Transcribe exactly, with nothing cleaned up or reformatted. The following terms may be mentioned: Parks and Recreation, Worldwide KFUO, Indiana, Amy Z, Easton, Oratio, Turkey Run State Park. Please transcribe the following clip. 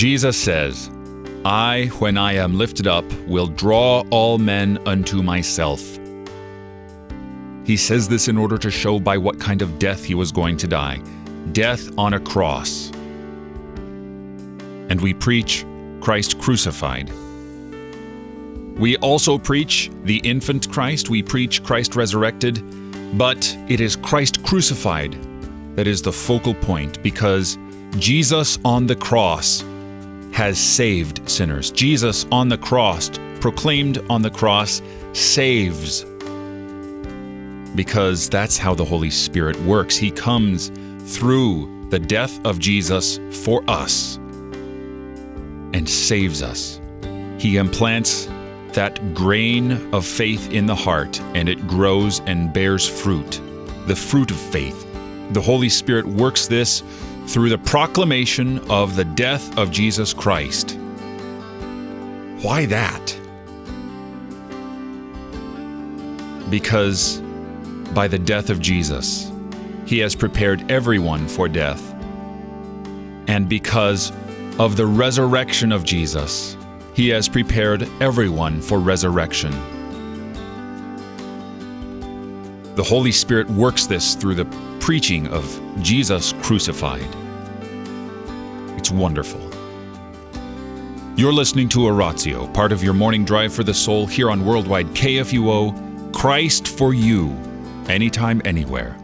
Jesus says, I, when I am lifted up, will draw all men unto myself. He says this in order to show by what kind of death he was going to die, death on a cross. And we preach Christ crucified. We also preach the infant Christ, we preach Christ resurrected, but it is Christ crucified that is the focal point, because Jesus on the cross has saved sinners. Jesus on the cross, proclaimed on the cross, saves. Because that's how the Holy Spirit works. He comes through the death of Jesus for us and saves us. He implants that grain of faith in the heart, and it grows and bears fruit, the fruit of faith. The Holy Spirit works this through the proclamation of the death of Jesus Christ. Why that? Because by the death of Jesus, he has prepared everyone for death. And because of the resurrection of Jesus, he has prepared everyone for resurrection. The Holy Spirit works this through the preaching of Jesus crucified. It's wonderful. You're listening to Oratio, part of your morning drive for the soul here on Worldwide K F U O. Christ for you, anytime, anywhere.